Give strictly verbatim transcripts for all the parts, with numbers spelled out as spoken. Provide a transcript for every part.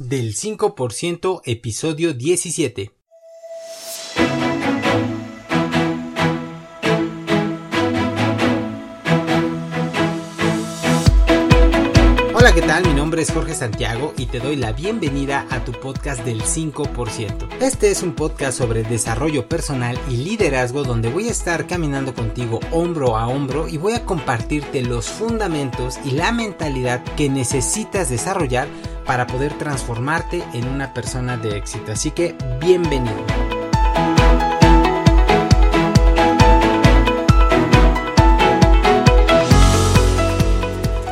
del cinco por ciento, episodio diecisiete. Hola, ¿qué tal? Mi nombre es Jorge Santiago y te doy la bienvenida a tu podcast del cinco por ciento. Este es un podcast sobre desarrollo personal y liderazgo donde voy a estar caminando contigo hombro a hombro y voy a compartirte los fundamentos y la mentalidad que necesitas desarrollar para poder transformarte en una persona de éxito. Así que, bienvenido.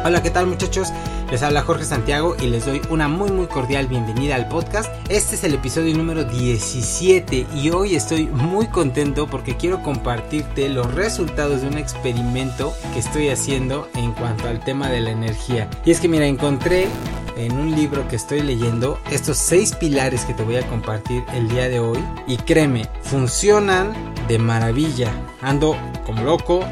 Hola, ¿qué tal, muchachos? Les habla Jorge Santiago y les doy una muy muy cordial bienvenida al podcast. Este es el episodio número diecisiete y hoy estoy muy contento porque quiero compartirte los resultados de un experimento que estoy haciendo en cuanto al tema de la energía. Y es que mira, encontré en un libro que estoy leyendo estos seis pilares que te voy a compartir el día de hoy y créeme, funcionan de maravilla. Ando como loco.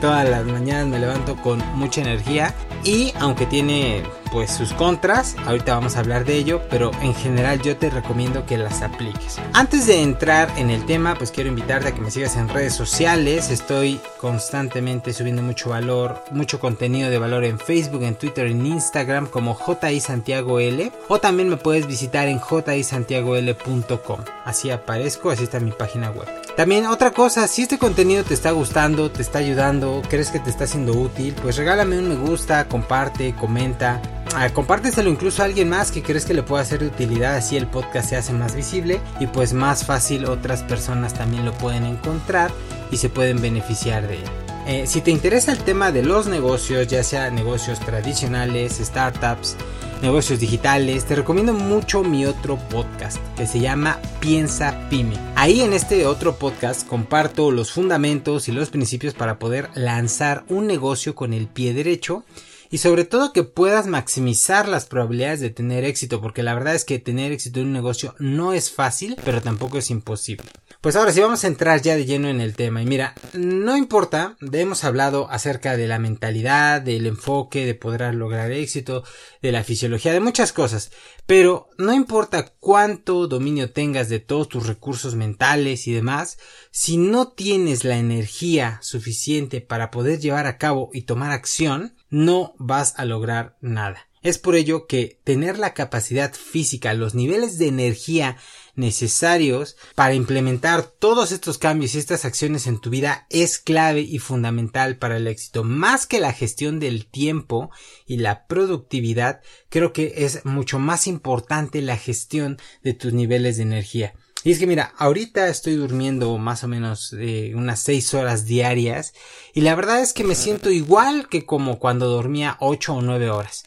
Todas las mañanas me levanto con mucha energía y aunque tiene pues sus contras, ahorita vamos a hablar de ello, pero en general yo te recomiendo que las apliques. Antes de entrar en el tema, pues quiero invitarte a que me sigas en redes sociales. Estoy constantemente subiendo mucho valor, mucho contenido de valor en Facebook, en Twitter, en Instagram como J I Santiago L, o también me puedes visitar en J I Santiago L punto com. Así aparezco, así está mi página web. También otra cosa, si este contenido te está gustando, te está ayudando, crees que te está siendo útil, pues regálame un me gusta, comparte, comenta, compárteselo incluso a alguien más que crees que le pueda ser de utilidad, así el podcast se hace más visible y pues más fácil otras personas también lo pueden encontrar y se pueden beneficiar de él. Eh, si te interesa el tema de los negocios, ya sea negocios tradicionales, startups, negocios digitales, te recomiendo mucho mi otro podcast que se llama Piensa Pyme. Ahí en este otro podcast comparto los fundamentos y los principios para poder lanzar un negocio con el pie derecho y sobre todo que puedas maximizar las probabilidades de tener éxito, porque la verdad es que tener éxito en un negocio no es fácil, pero tampoco es imposible. Pues ahora sí vamos a entrar ya de lleno en el tema y mira, no importa, hemos hablado acerca de la mentalidad, del enfoque, de poder lograr éxito, de la fisiología, de muchas cosas, pero no importa cuánto dominio tengas de todos tus recursos mentales y demás, si no tienes la energía suficiente para poder llevar a cabo y tomar acción, no vas a lograr nada. Es por ello que tener la capacidad física, los niveles de energía necesarios para implementar todos estos cambios y estas acciones en tu vida es clave y fundamental para el éxito. Más que la gestión del tiempo y la productividad, creo que es mucho más importante la gestión de tus niveles de energía. Y es que mira, ahorita estoy durmiendo más o menos eh, unas seis horas diarias y la verdad es que me siento igual que como cuando dormía ocho o nueve horas.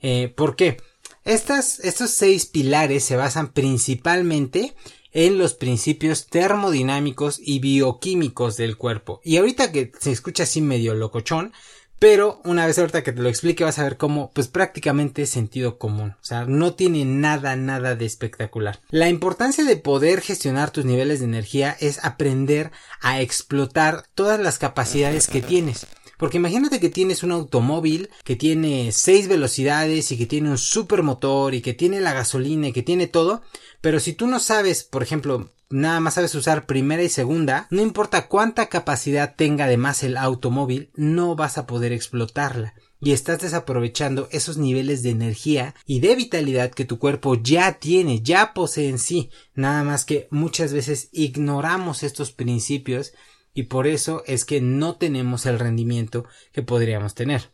Eh, ¿Por qué? Estas, estos seis pilares se basan principalmente en los principios termodinámicos y bioquímicos del cuerpo. Y ahorita que se escucha así medio locochón, pero una vez ahorita que te lo explique vas a ver cómo pues prácticamente es sentido común. O sea, no tiene nada, nada de espectacular. La importancia de poder gestionar tus niveles de energía es aprender a explotar todas las capacidades que tienes. Porque imagínate que tienes un automóvil que tiene seis velocidades y que tiene un supermotor y que tiene la gasolina y que tiene todo, pero si tú no sabes, por ejemplo, nada más sabes usar primera y segunda, no importa cuánta capacidad tenga además el automóvil, no vas a poder explotarla. Y estás desaprovechando esos niveles de energía y de vitalidad que tu cuerpo ya tiene, ya posee en sí. Nada más que muchas veces ignoramos estos principios y por eso es que no tenemos el rendimiento que podríamos tener.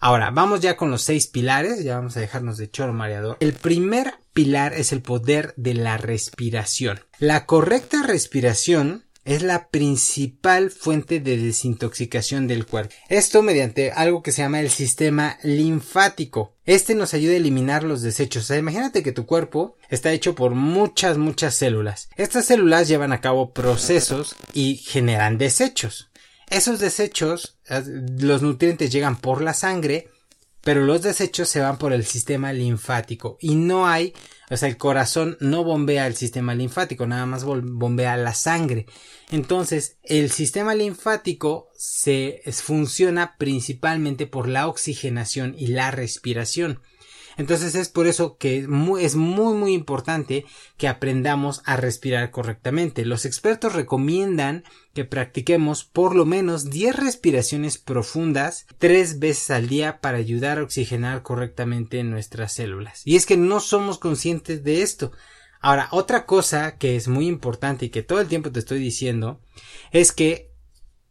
Ahora, vamos ya con los seis pilares, ya vamos a dejarnos de choro mareador. El primer pilar es el poder de la respiración. La correcta respiración es la principal fuente de desintoxicación del cuerpo. Esto mediante algo que se llama el sistema linfático. Este nos ayuda a eliminar los desechos. O sea, imagínate que tu cuerpo está hecho por muchas, muchas células. Estas células llevan a cabo procesos y generan desechos. Esos desechos, los nutrientes llegan por la sangre, pero los desechos se van por el sistema linfático y no hay, o sea, el corazón no bombea el sistema linfático, nada más bombea la sangre. Entonces, el sistema linfático se funciona principalmente por la oxigenación y la respiración. Entonces es por eso que es muy, es muy muy importante que aprendamos a respirar correctamente. Los expertos recomiendan que practiquemos por lo menos diez respiraciones profundas tres veces al día para ayudar a oxigenar correctamente nuestras células. Y es que no somos conscientes de esto. Ahora, otra cosa que es muy importante y que todo el tiempo te estoy diciendo es que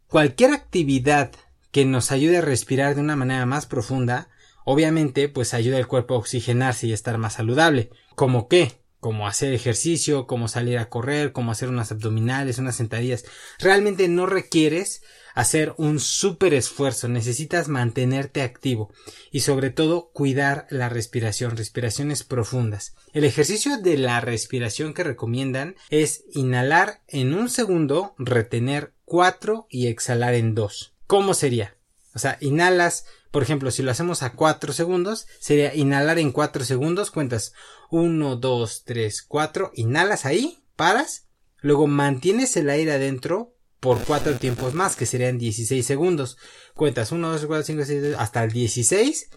cualquier actividad que nos ayude a respirar de una manera más profunda, obviamente, pues ayuda al cuerpo a oxigenarse y estar más saludable. ¿Cómo qué? Como hacer ejercicio, como salir a correr, como hacer unas abdominales, unas sentadillas. Realmente no requieres hacer un súper esfuerzo, necesitas mantenerte activo y sobre todo cuidar la respiración, respiraciones profundas. El ejercicio de la respiración que recomiendan es inhalar en un segundo, retener cuatro y exhalar en dos. ¿Cómo sería? O sea, inhalas, por ejemplo, si lo hacemos a cuatro segundos, sería inhalar en cuatro segundos, cuentas uno, dos, tres, cuatro, inhalas ahí, paras, luego mantienes el aire adentro por cuatro tiempos más, que serían dieciséis segundos, cuentas uno, dos, tres, cuatro, cinco, seis, hasta el dieciséis,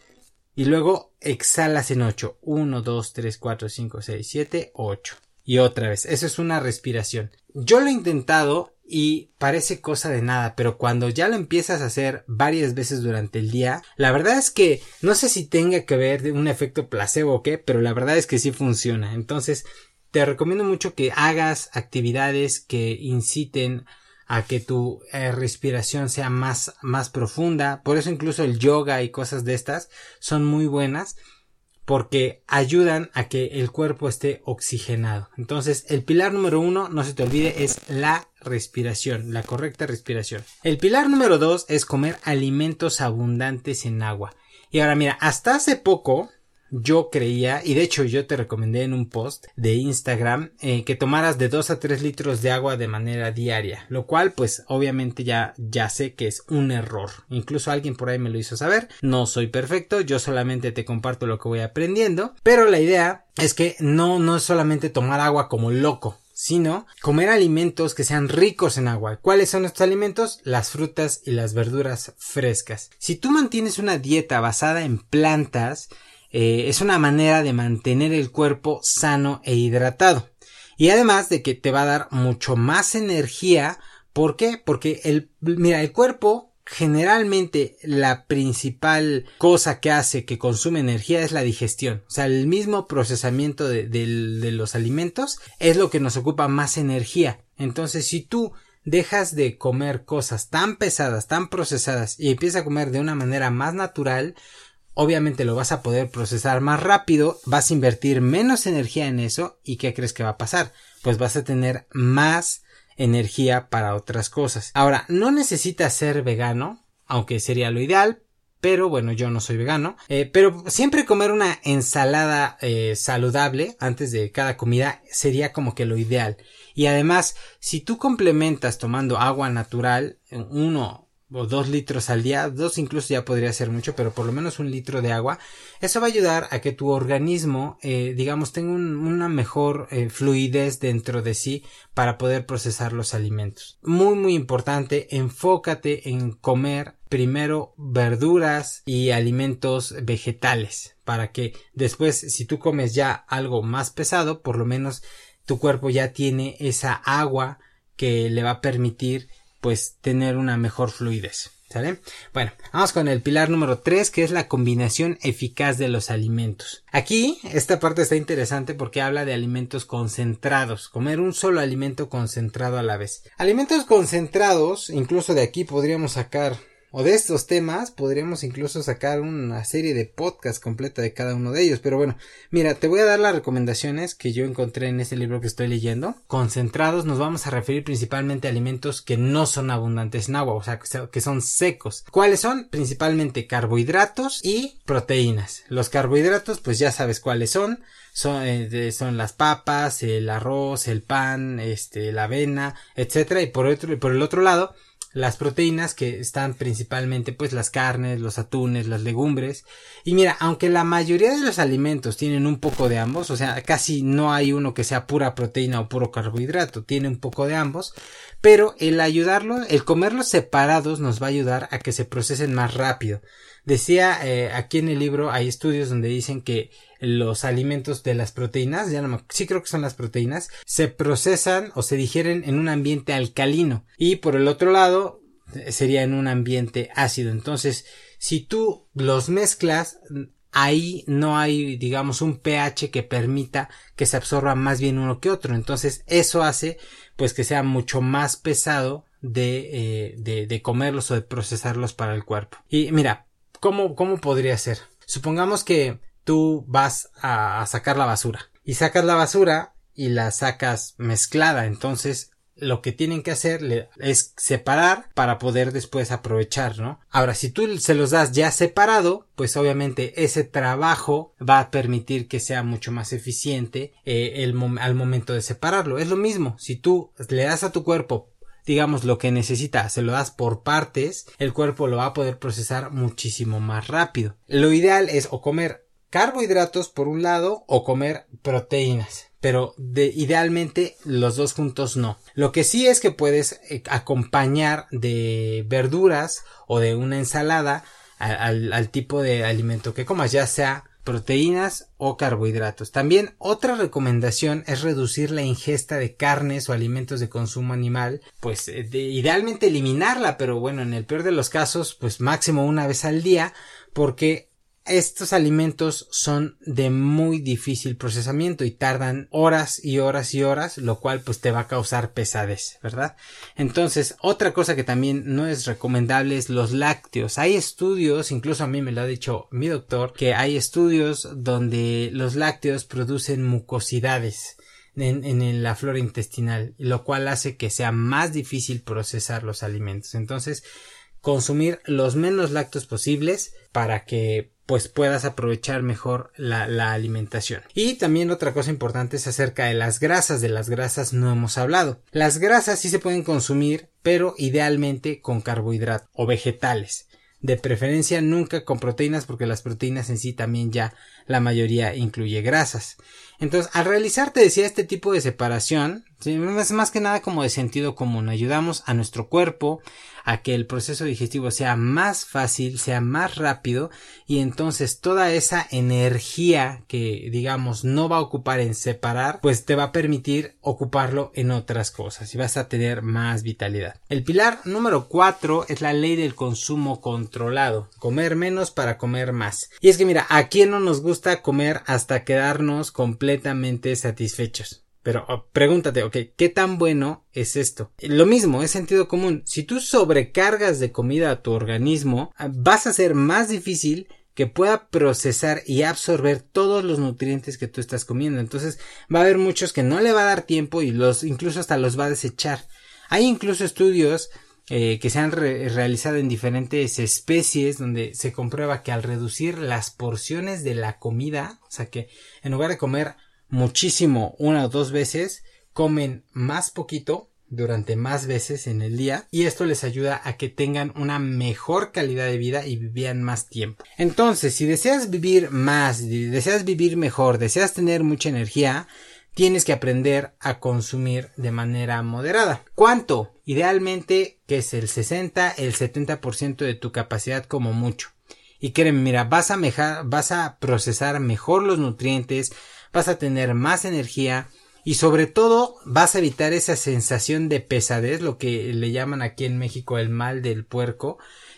y luego exhalas en ocho, uno, dos, tres, cuatro, cinco, seis, siete, ocho, y otra vez. Eso es una respiración. Yo lo he intentado y parece cosa de nada, pero cuando ya lo empiezas a hacer varias veces durante el día, la verdad es que no sé si tenga que ver de un efecto placebo o qué, pero la verdad es que sí funciona. Entonces te recomiendo mucho que hagas actividades que inciten a que tu eh, respiración sea más, más profunda. Por eso incluso el yoga y cosas de estas son muy buenas, porque ayudan a que el cuerpo esté oxigenado. Entonces, el pilar número uno, no se te olvide, es la respiración, la correcta respiración. El pilar número dos es comer alimentos abundantes en agua. Y ahora mira, hasta hace poco yo creía, y de hecho yo te recomendé en un post de Instagram, eh, que tomaras de dos a tres litros de agua de manera diaria, lo cual pues obviamente ya, ya sé que es un error. Incluso alguien por ahí me lo hizo saber. No soy perfecto, yo solamente te comparto lo que voy aprendiendo, pero la idea es que no, no es solamente tomar agua como loco, sino comer alimentos que sean ricos en agua. ¿Cuáles son estos alimentos? Las frutas y las verduras frescas. Si tú mantienes una dieta basada en plantas, Eh, es una manera de mantener el cuerpo sano e hidratado. Y además de que te va a dar mucho más energía. ¿Por qué? Porque el, mira, el cuerpo generalmente la principal cosa que hace que consume energía es la digestión. O sea, el mismo procesamiento de, de, de los alimentos es lo que nos ocupa más energía. Entonces, si tú dejas de comer cosas tan pesadas, tan procesadas y empiezas a comer de una manera más natural, obviamente lo vas a poder procesar más rápido, vas a invertir menos energía en eso. ¿Y qué crees que va a pasar? Pues vas a tener más energía para otras cosas. Ahora, no necesitas ser vegano, aunque sería lo ideal, pero bueno, yo no soy vegano. Eh, pero siempre comer una ensalada eh, saludable antes de cada comida sería como que lo ideal. Y además, si tú complementas tomando agua natural, uno o dos litros al día, dos incluso ya podría ser mucho, pero por lo menos un litro de agua, eso va a ayudar a que tu organismo, eh, digamos, tenga un, una mejor eh, fluidez dentro de sí para poder procesar los alimentos. Muy muy importante, enfócate en comer primero verduras y alimentos vegetales, para que después, si tú comes ya algo más pesado, por lo menos tu cuerpo ya tiene esa agua que le va a permitir pues tener una mejor fluidez, ¿sale? Bueno, vamos con el pilar número tres, que es la combinación eficaz de los alimentos. Aquí, esta parte está interesante porque habla de alimentos concentrados, comer un solo alimento concentrado a la vez. Alimentos concentrados, incluso de aquí podríamos sacar, o de estos temas, podríamos incluso sacar una serie de podcasts completa de cada uno de ellos, pero bueno, mira, te voy a dar las recomendaciones que yo encontré en este libro que estoy leyendo. Concentrados, nos vamos a referir principalmente a alimentos que no son abundantes en agua, o sea, que son secos. ¿Cuáles son? Principalmente carbohidratos y proteínas. Los carbohidratos, pues ya sabes cuáles son. Son, eh, son las papas, el arroz, el pan, este, la avena, etcétera. Y por otro, por el otro lado, las proteínas, que están principalmente pues las carnes, los atunes, las legumbres. Y mira, aunque la mayoría de los alimentos tienen un poco de ambos, o sea, casi no hay uno que sea pura proteína o puro carbohidrato, tiene un poco de ambos, pero el ayudarlo, el comerlos separados nos va a ayudar a que se procesen más rápido. Decía eh, aquí en el libro hay estudios donde dicen que los alimentos de las proteínas, ya no me, sí creo que son las proteínas, se procesan o se digieren en un ambiente alcalino y por el otro lado sería en un ambiente ácido. Entonces, si tú los mezclas, ahí no hay, digamos, un pH que permita que se absorba más bien uno que otro. Entonces, eso hace pues que sea mucho más pesado de, eh, de, de comerlos o de procesarlos para el cuerpo. Y mira, ¿cómo, cómo podría ser? Supongamos que tú vas a, a sacar la basura y sacas la basura y la sacas mezclada. Entonces, lo que tienen que hacer es separar para poder después aprovechar, ¿no? Ahora, si tú se los das ya separado, pues obviamente ese trabajo va a permitir que sea mucho más eficiente eh, el mom- al momento de separarlo. Es lo mismo, si tú le das a tu cuerpo, digamos, lo que necesita, se lo das por partes, el cuerpo lo va a poder procesar muchísimo más rápido. Lo ideal es o comer carbohidratos por un lado o comer proteínas. Pero de, idealmente los dos juntos no. Lo que sí es que puedes eh, acompañar de verduras o de una ensalada al, al, al tipo de alimento que comas, ya sea proteínas o carbohidratos. También otra recomendación es reducir la ingesta de carnes o alimentos de consumo animal, pues eh, de, idealmente eliminarla, pero bueno, en el peor de los casos, pues máximo una vez al día, porque estos alimentos son de muy difícil procesamiento y tardan horas y horas y horas, lo cual pues te va a causar pesadez, ¿verdad? Entonces, otra cosa que también no es recomendable es los lácteos. Hay estudios, incluso a mí me lo ha dicho mi doctor, que hay estudios donde los lácteos producen mucosidades En, en la flora intestinal, lo cual hace que sea más difícil procesar los alimentos. Entonces, consumir los menos lácteos posibles para que pues puedas aprovechar mejor la, la alimentación. Y también otra cosa importante es acerca de las grasas. De las grasas no hemos hablado. Las grasas sí se pueden consumir, pero idealmente con carbohidratos o vegetales. De preferencia nunca con proteínas, porque las proteínas en sí también ya la mayoría incluye grasas. Entonces, al realizar, te decía, este tipo de separación, ¿sí?, es más que nada como de sentido común. Ayudamos a nuestro cuerpo a que el proceso digestivo sea más fácil, sea más rápido, y entonces toda esa energía que, digamos, no va a ocupar en separar, pues te va a permitir ocuparlo en otras cosas y vas a tener más vitalidad. El pilar número cuatro es la ley del consumo controlado. Comer menos para comer más. Y es que mira, ¿a quién no nos gusta comer hasta quedarnos completamente completamente satisfechos? Pero oh, pregúntate, ok, ¿qué tan bueno es esto? Lo mismo, es sentido común. Si tú sobrecargas de comida a tu organismo, vas a hacer más difícil que pueda procesar y absorber todos los nutrientes que tú estás comiendo. Entonces va a haber muchos que no le va a dar tiempo y los incluso hasta los va a desechar. Hay incluso estudios Eh, que se han re- realizado en diferentes especies, donde se comprueba que al reducir las porciones de la comida, o sea, que en lugar de comer muchísimo una o dos veces, comen más poquito durante más veces en el día, y esto les ayuda a que tengan una mejor calidad de vida y vivan más tiempo. Entonces, si deseas vivir más, si deseas vivir mejor, deseas tener mucha energía, tienes que aprender a consumir de manera moderada. ¿Cuánto? Idealmente que es el sesenta, el setenta por ciento de tu capacidad como mucho. Y créeme, mira, vas a, mejar, vas a procesar mejor los nutrientes, vas a tener más energía y sobre todo vas a evitar esa sensación de pesadez, lo que le llaman aquí en México el mal del puerco,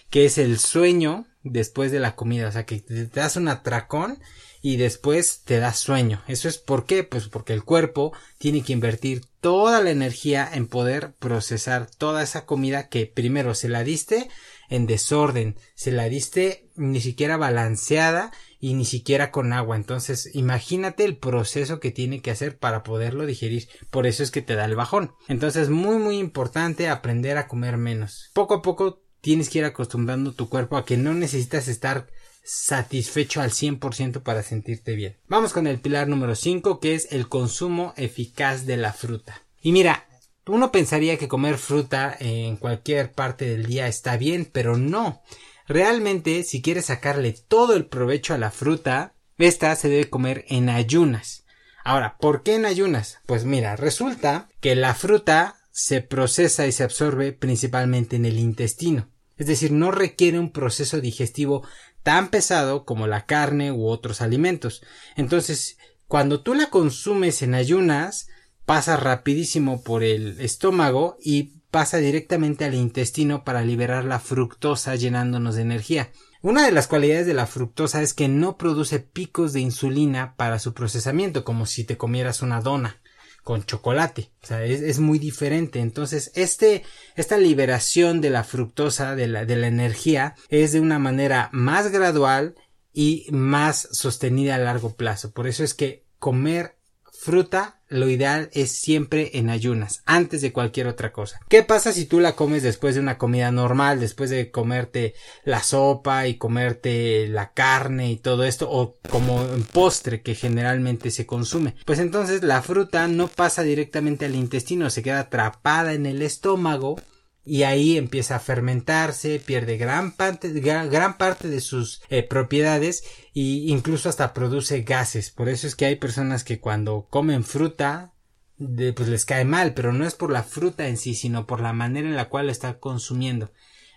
que es el sueño después de la comida. O sea, que te das un atracón y después te da sueño. ¿Eso es por qué? Pues porque el cuerpo tiene que invertir toda la energía en poder procesar toda esa comida que primero se la diste en desorden, se la diste ni siquiera balanceada y ni siquiera con agua. Entonces, imagínate el proceso que tiene que hacer para poderlo digerir. Por eso es que te da el bajón. Entonces, muy muy importante aprender a comer menos. Poco a poco tienes que ir acostumbrando tu cuerpo a que no necesitas estar satisfecho al cien por ciento para sentirte bien. Vamos con el pilar número cinco, que es el consumo eficaz de la fruta. Y mira, uno pensaría que comer fruta en cualquier parte del día está bien, pero no. Realmente, si quieres sacarle todo el provecho a la fruta, esta se debe comer en ayunas. Ahora, ¿por qué en ayunas? Pues mira, resulta que la fruta se procesa y se absorbe principalmente en el intestino. Es decir, no requiere un proceso digestivo tan pesado como la carne u otros alimentos. Entonces, cuando tú la consumes en ayunas, pasa rapidísimo por el estómago y pasa directamente al intestino para liberar la fructosa, llenándonos de energía. Una de las cualidades de la fructosa es que no produce picos de insulina para su procesamiento, como si te comieras una dona con chocolate. O sea, es, es muy diferente. Entonces, este, esta liberación de la fructosa, de la, de la energía, es de una manera más gradual y más sostenida a largo plazo. Por eso es que comer fruta, lo ideal es siempre en ayunas, antes de cualquier otra cosa. ¿Qué pasa si tú la comes después de una comida normal, después de comerte la sopa y comerte la carne y todo esto, o como en postre que generalmente se consume? Pues entonces la fruta no pasa directamente al intestino, se queda atrapada en el estómago y ahí empieza a fermentarse, pierde gran parte, gran, gran parte de sus eh, propiedades e incluso hasta produce gases. Por eso es que hay personas que cuando comen fruta, de, pues les cae mal, pero no es por la fruta en sí, sino por la manera en la cual la está consumiendo.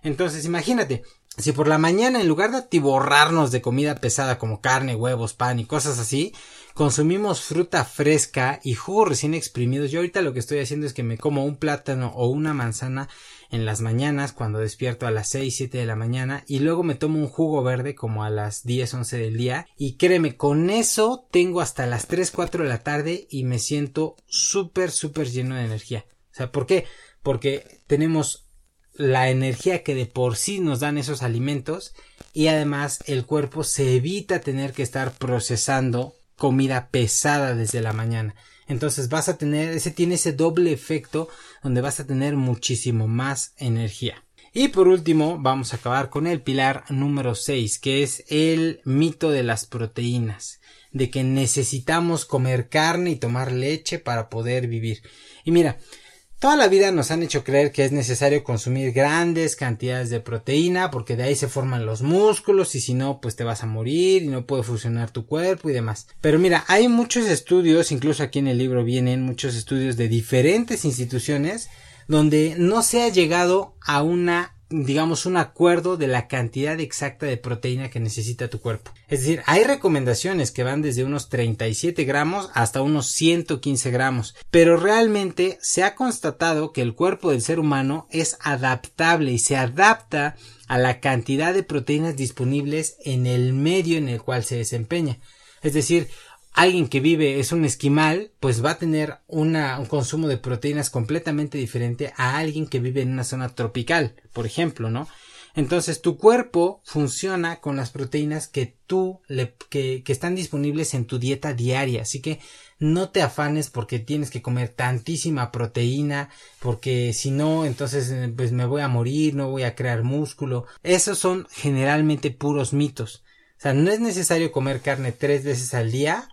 Entonces, imagínate, si por la mañana en lugar de atiborrarnos de comida pesada como carne, huevos, pan y cosas así, consumimos fruta fresca y jugo recién exprimido. Yo ahorita lo que estoy haciendo es que me como un plátano o una manzana en las mañanas cuando despierto a las seis, siete de la mañana y luego me tomo un jugo verde como a las diez, once del día y créeme, con eso tengo hasta las tres, cuatro de la tarde y me siento súper, súper lleno de energía. O sea, ¿por qué? Porque tenemos la energía que de por sí nos dan esos alimentos y además el cuerpo se evita tener que estar procesando comida pesada desde la mañana. Entonces vas a tener, ese tiene ese doble efecto donde vas a tener muchísimo más energía. Y por último vamos a acabar con el pilar número seis, que es el mito de las proteínas, de que necesitamos comer carne y tomar leche para poder vivir. Y mira, toda la vida nos han hecho creer que es necesario consumir grandes cantidades de proteína porque de ahí se forman los músculos y si no pues te vas a morir y no puede funcionar tu cuerpo y demás. Pero mira, hay muchos estudios, incluso aquí en el libro vienen muchos estudios de diferentes instituciones donde no se ha llegado a una, digamos, un acuerdo de la cantidad exacta de proteína que necesita tu cuerpo. Es decir, hay recomendaciones que van desde unos treinta y siete gramos hasta unos ciento quince gramos, pero realmente se ha constatado que el cuerpo del ser humano es adaptable y se adapta a la cantidad de proteínas disponibles en el medio en el cual se desempeña. Es decir, alguien que vive es un esquimal, pues va a tener una, un consumo de proteínas completamente diferente a alguien que vive en una zona tropical, por ejemplo, ¿no? Entonces tu cuerpo funciona con las proteínas que tú le, que, que están disponibles en tu dieta diaria, así que no te afanes porque tienes que comer tantísima proteína, porque si no, entonces pues me voy a morir, no voy a crear músculo. Esos son generalmente puros mitos. O sea, no es necesario comer carne tres veces al día.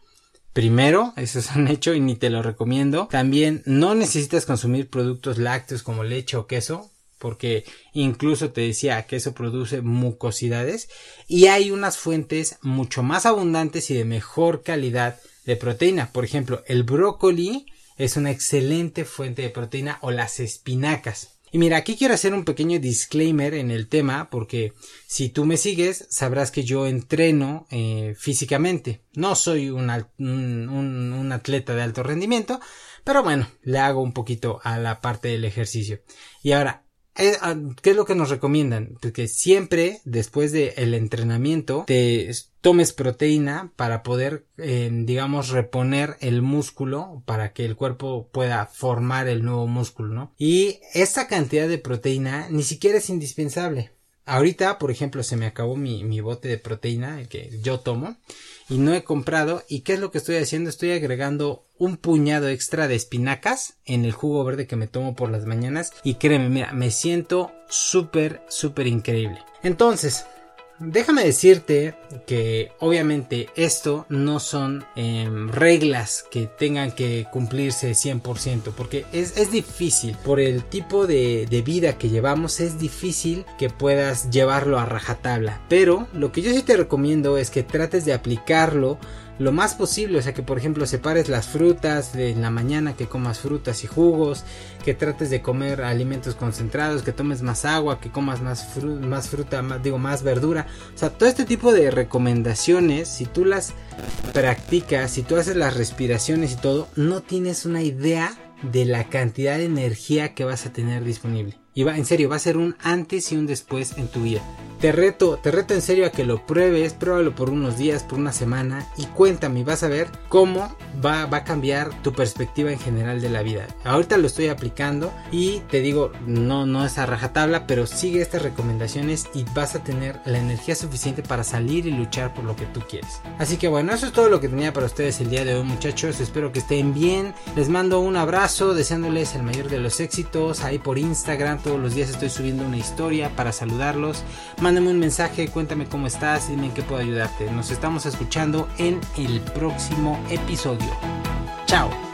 Primero, eso es un hecho y ni te lo recomiendo. También no necesitas consumir productos lácteos como leche o queso, porque incluso te decía que eso produce mucosidades. Y hay unas fuentes mucho más abundantes y de mejor calidad de proteína. Por ejemplo, el brócoli es una excelente fuente de proteína o las espinacas. Y mira, aquí quiero hacer un pequeño disclaimer en el tema porque si tú me sigues sabrás que yo entreno eh, físicamente. No soy un, un, un, un atleta de alto rendimiento, pero bueno, le hago un poquito a la parte del ejercicio. Y ahora, ¿qué es lo que nos recomiendan? Que siempre después del entrenamiento te tomes proteína para poder, eh, digamos, reponer el músculo para que el cuerpo pueda formar el nuevo músculo, ¿no? Y esta cantidad de proteína ni siquiera es indispensable. Ahorita, por ejemplo, se me acabó mi, mi bote de proteína, el que yo tomo, y no he comprado. ¿Y qué es lo que estoy haciendo? Estoy agregando un puñado extra de espinacas en el jugo verde que me tomo por las mañanas. Y créeme, mira, me siento súper, súper increíble. Entonces, déjame decirte que obviamente esto no son eh, reglas que tengan que cumplirse cien por ciento porque es, es difícil, por el tipo de, de vida que llevamos es difícil que puedas llevarlo a rajatabla, pero lo que yo sí te recomiendo es que trates de aplicarlo lo más posible. O sea, que por ejemplo separes las frutas de la mañana, que comas frutas y jugos, que trates de comer alimentos concentrados, que tomes más agua, que comas más, fru más fruta, más, digo, más verdura. O sea, todo este tipo de recomendaciones, si tú las practicas, si tú haces las respiraciones y todo, no tienes una idea de la cantidad de energía que vas a tener disponible. Y va, en serio, va a ser un antes y un después en tu vida. Te reto, te reto en serio a que lo pruebes, pruébalo por unos días, por una semana y cuéntame, vas a ver cómo va, va a cambiar tu perspectiva en general de la vida. Ahorita lo estoy aplicando y te digo, no, no es a rajatabla, pero sigue estas recomendaciones y vas a tener la energía suficiente para salir y luchar por lo que tú quieres. Así que bueno, eso es todo lo que tenía para ustedes el día de hoy, muchachos. Espero que estén bien, les mando un abrazo, deseándoles el mayor de los éxitos. Ahí por Instagram todos los días estoy subiendo una historia para saludarlos. Mándame un mensaje, cuéntame cómo estás, dime en qué puedo ayudarte. Nos estamos escuchando en el próximo episodio. Chao.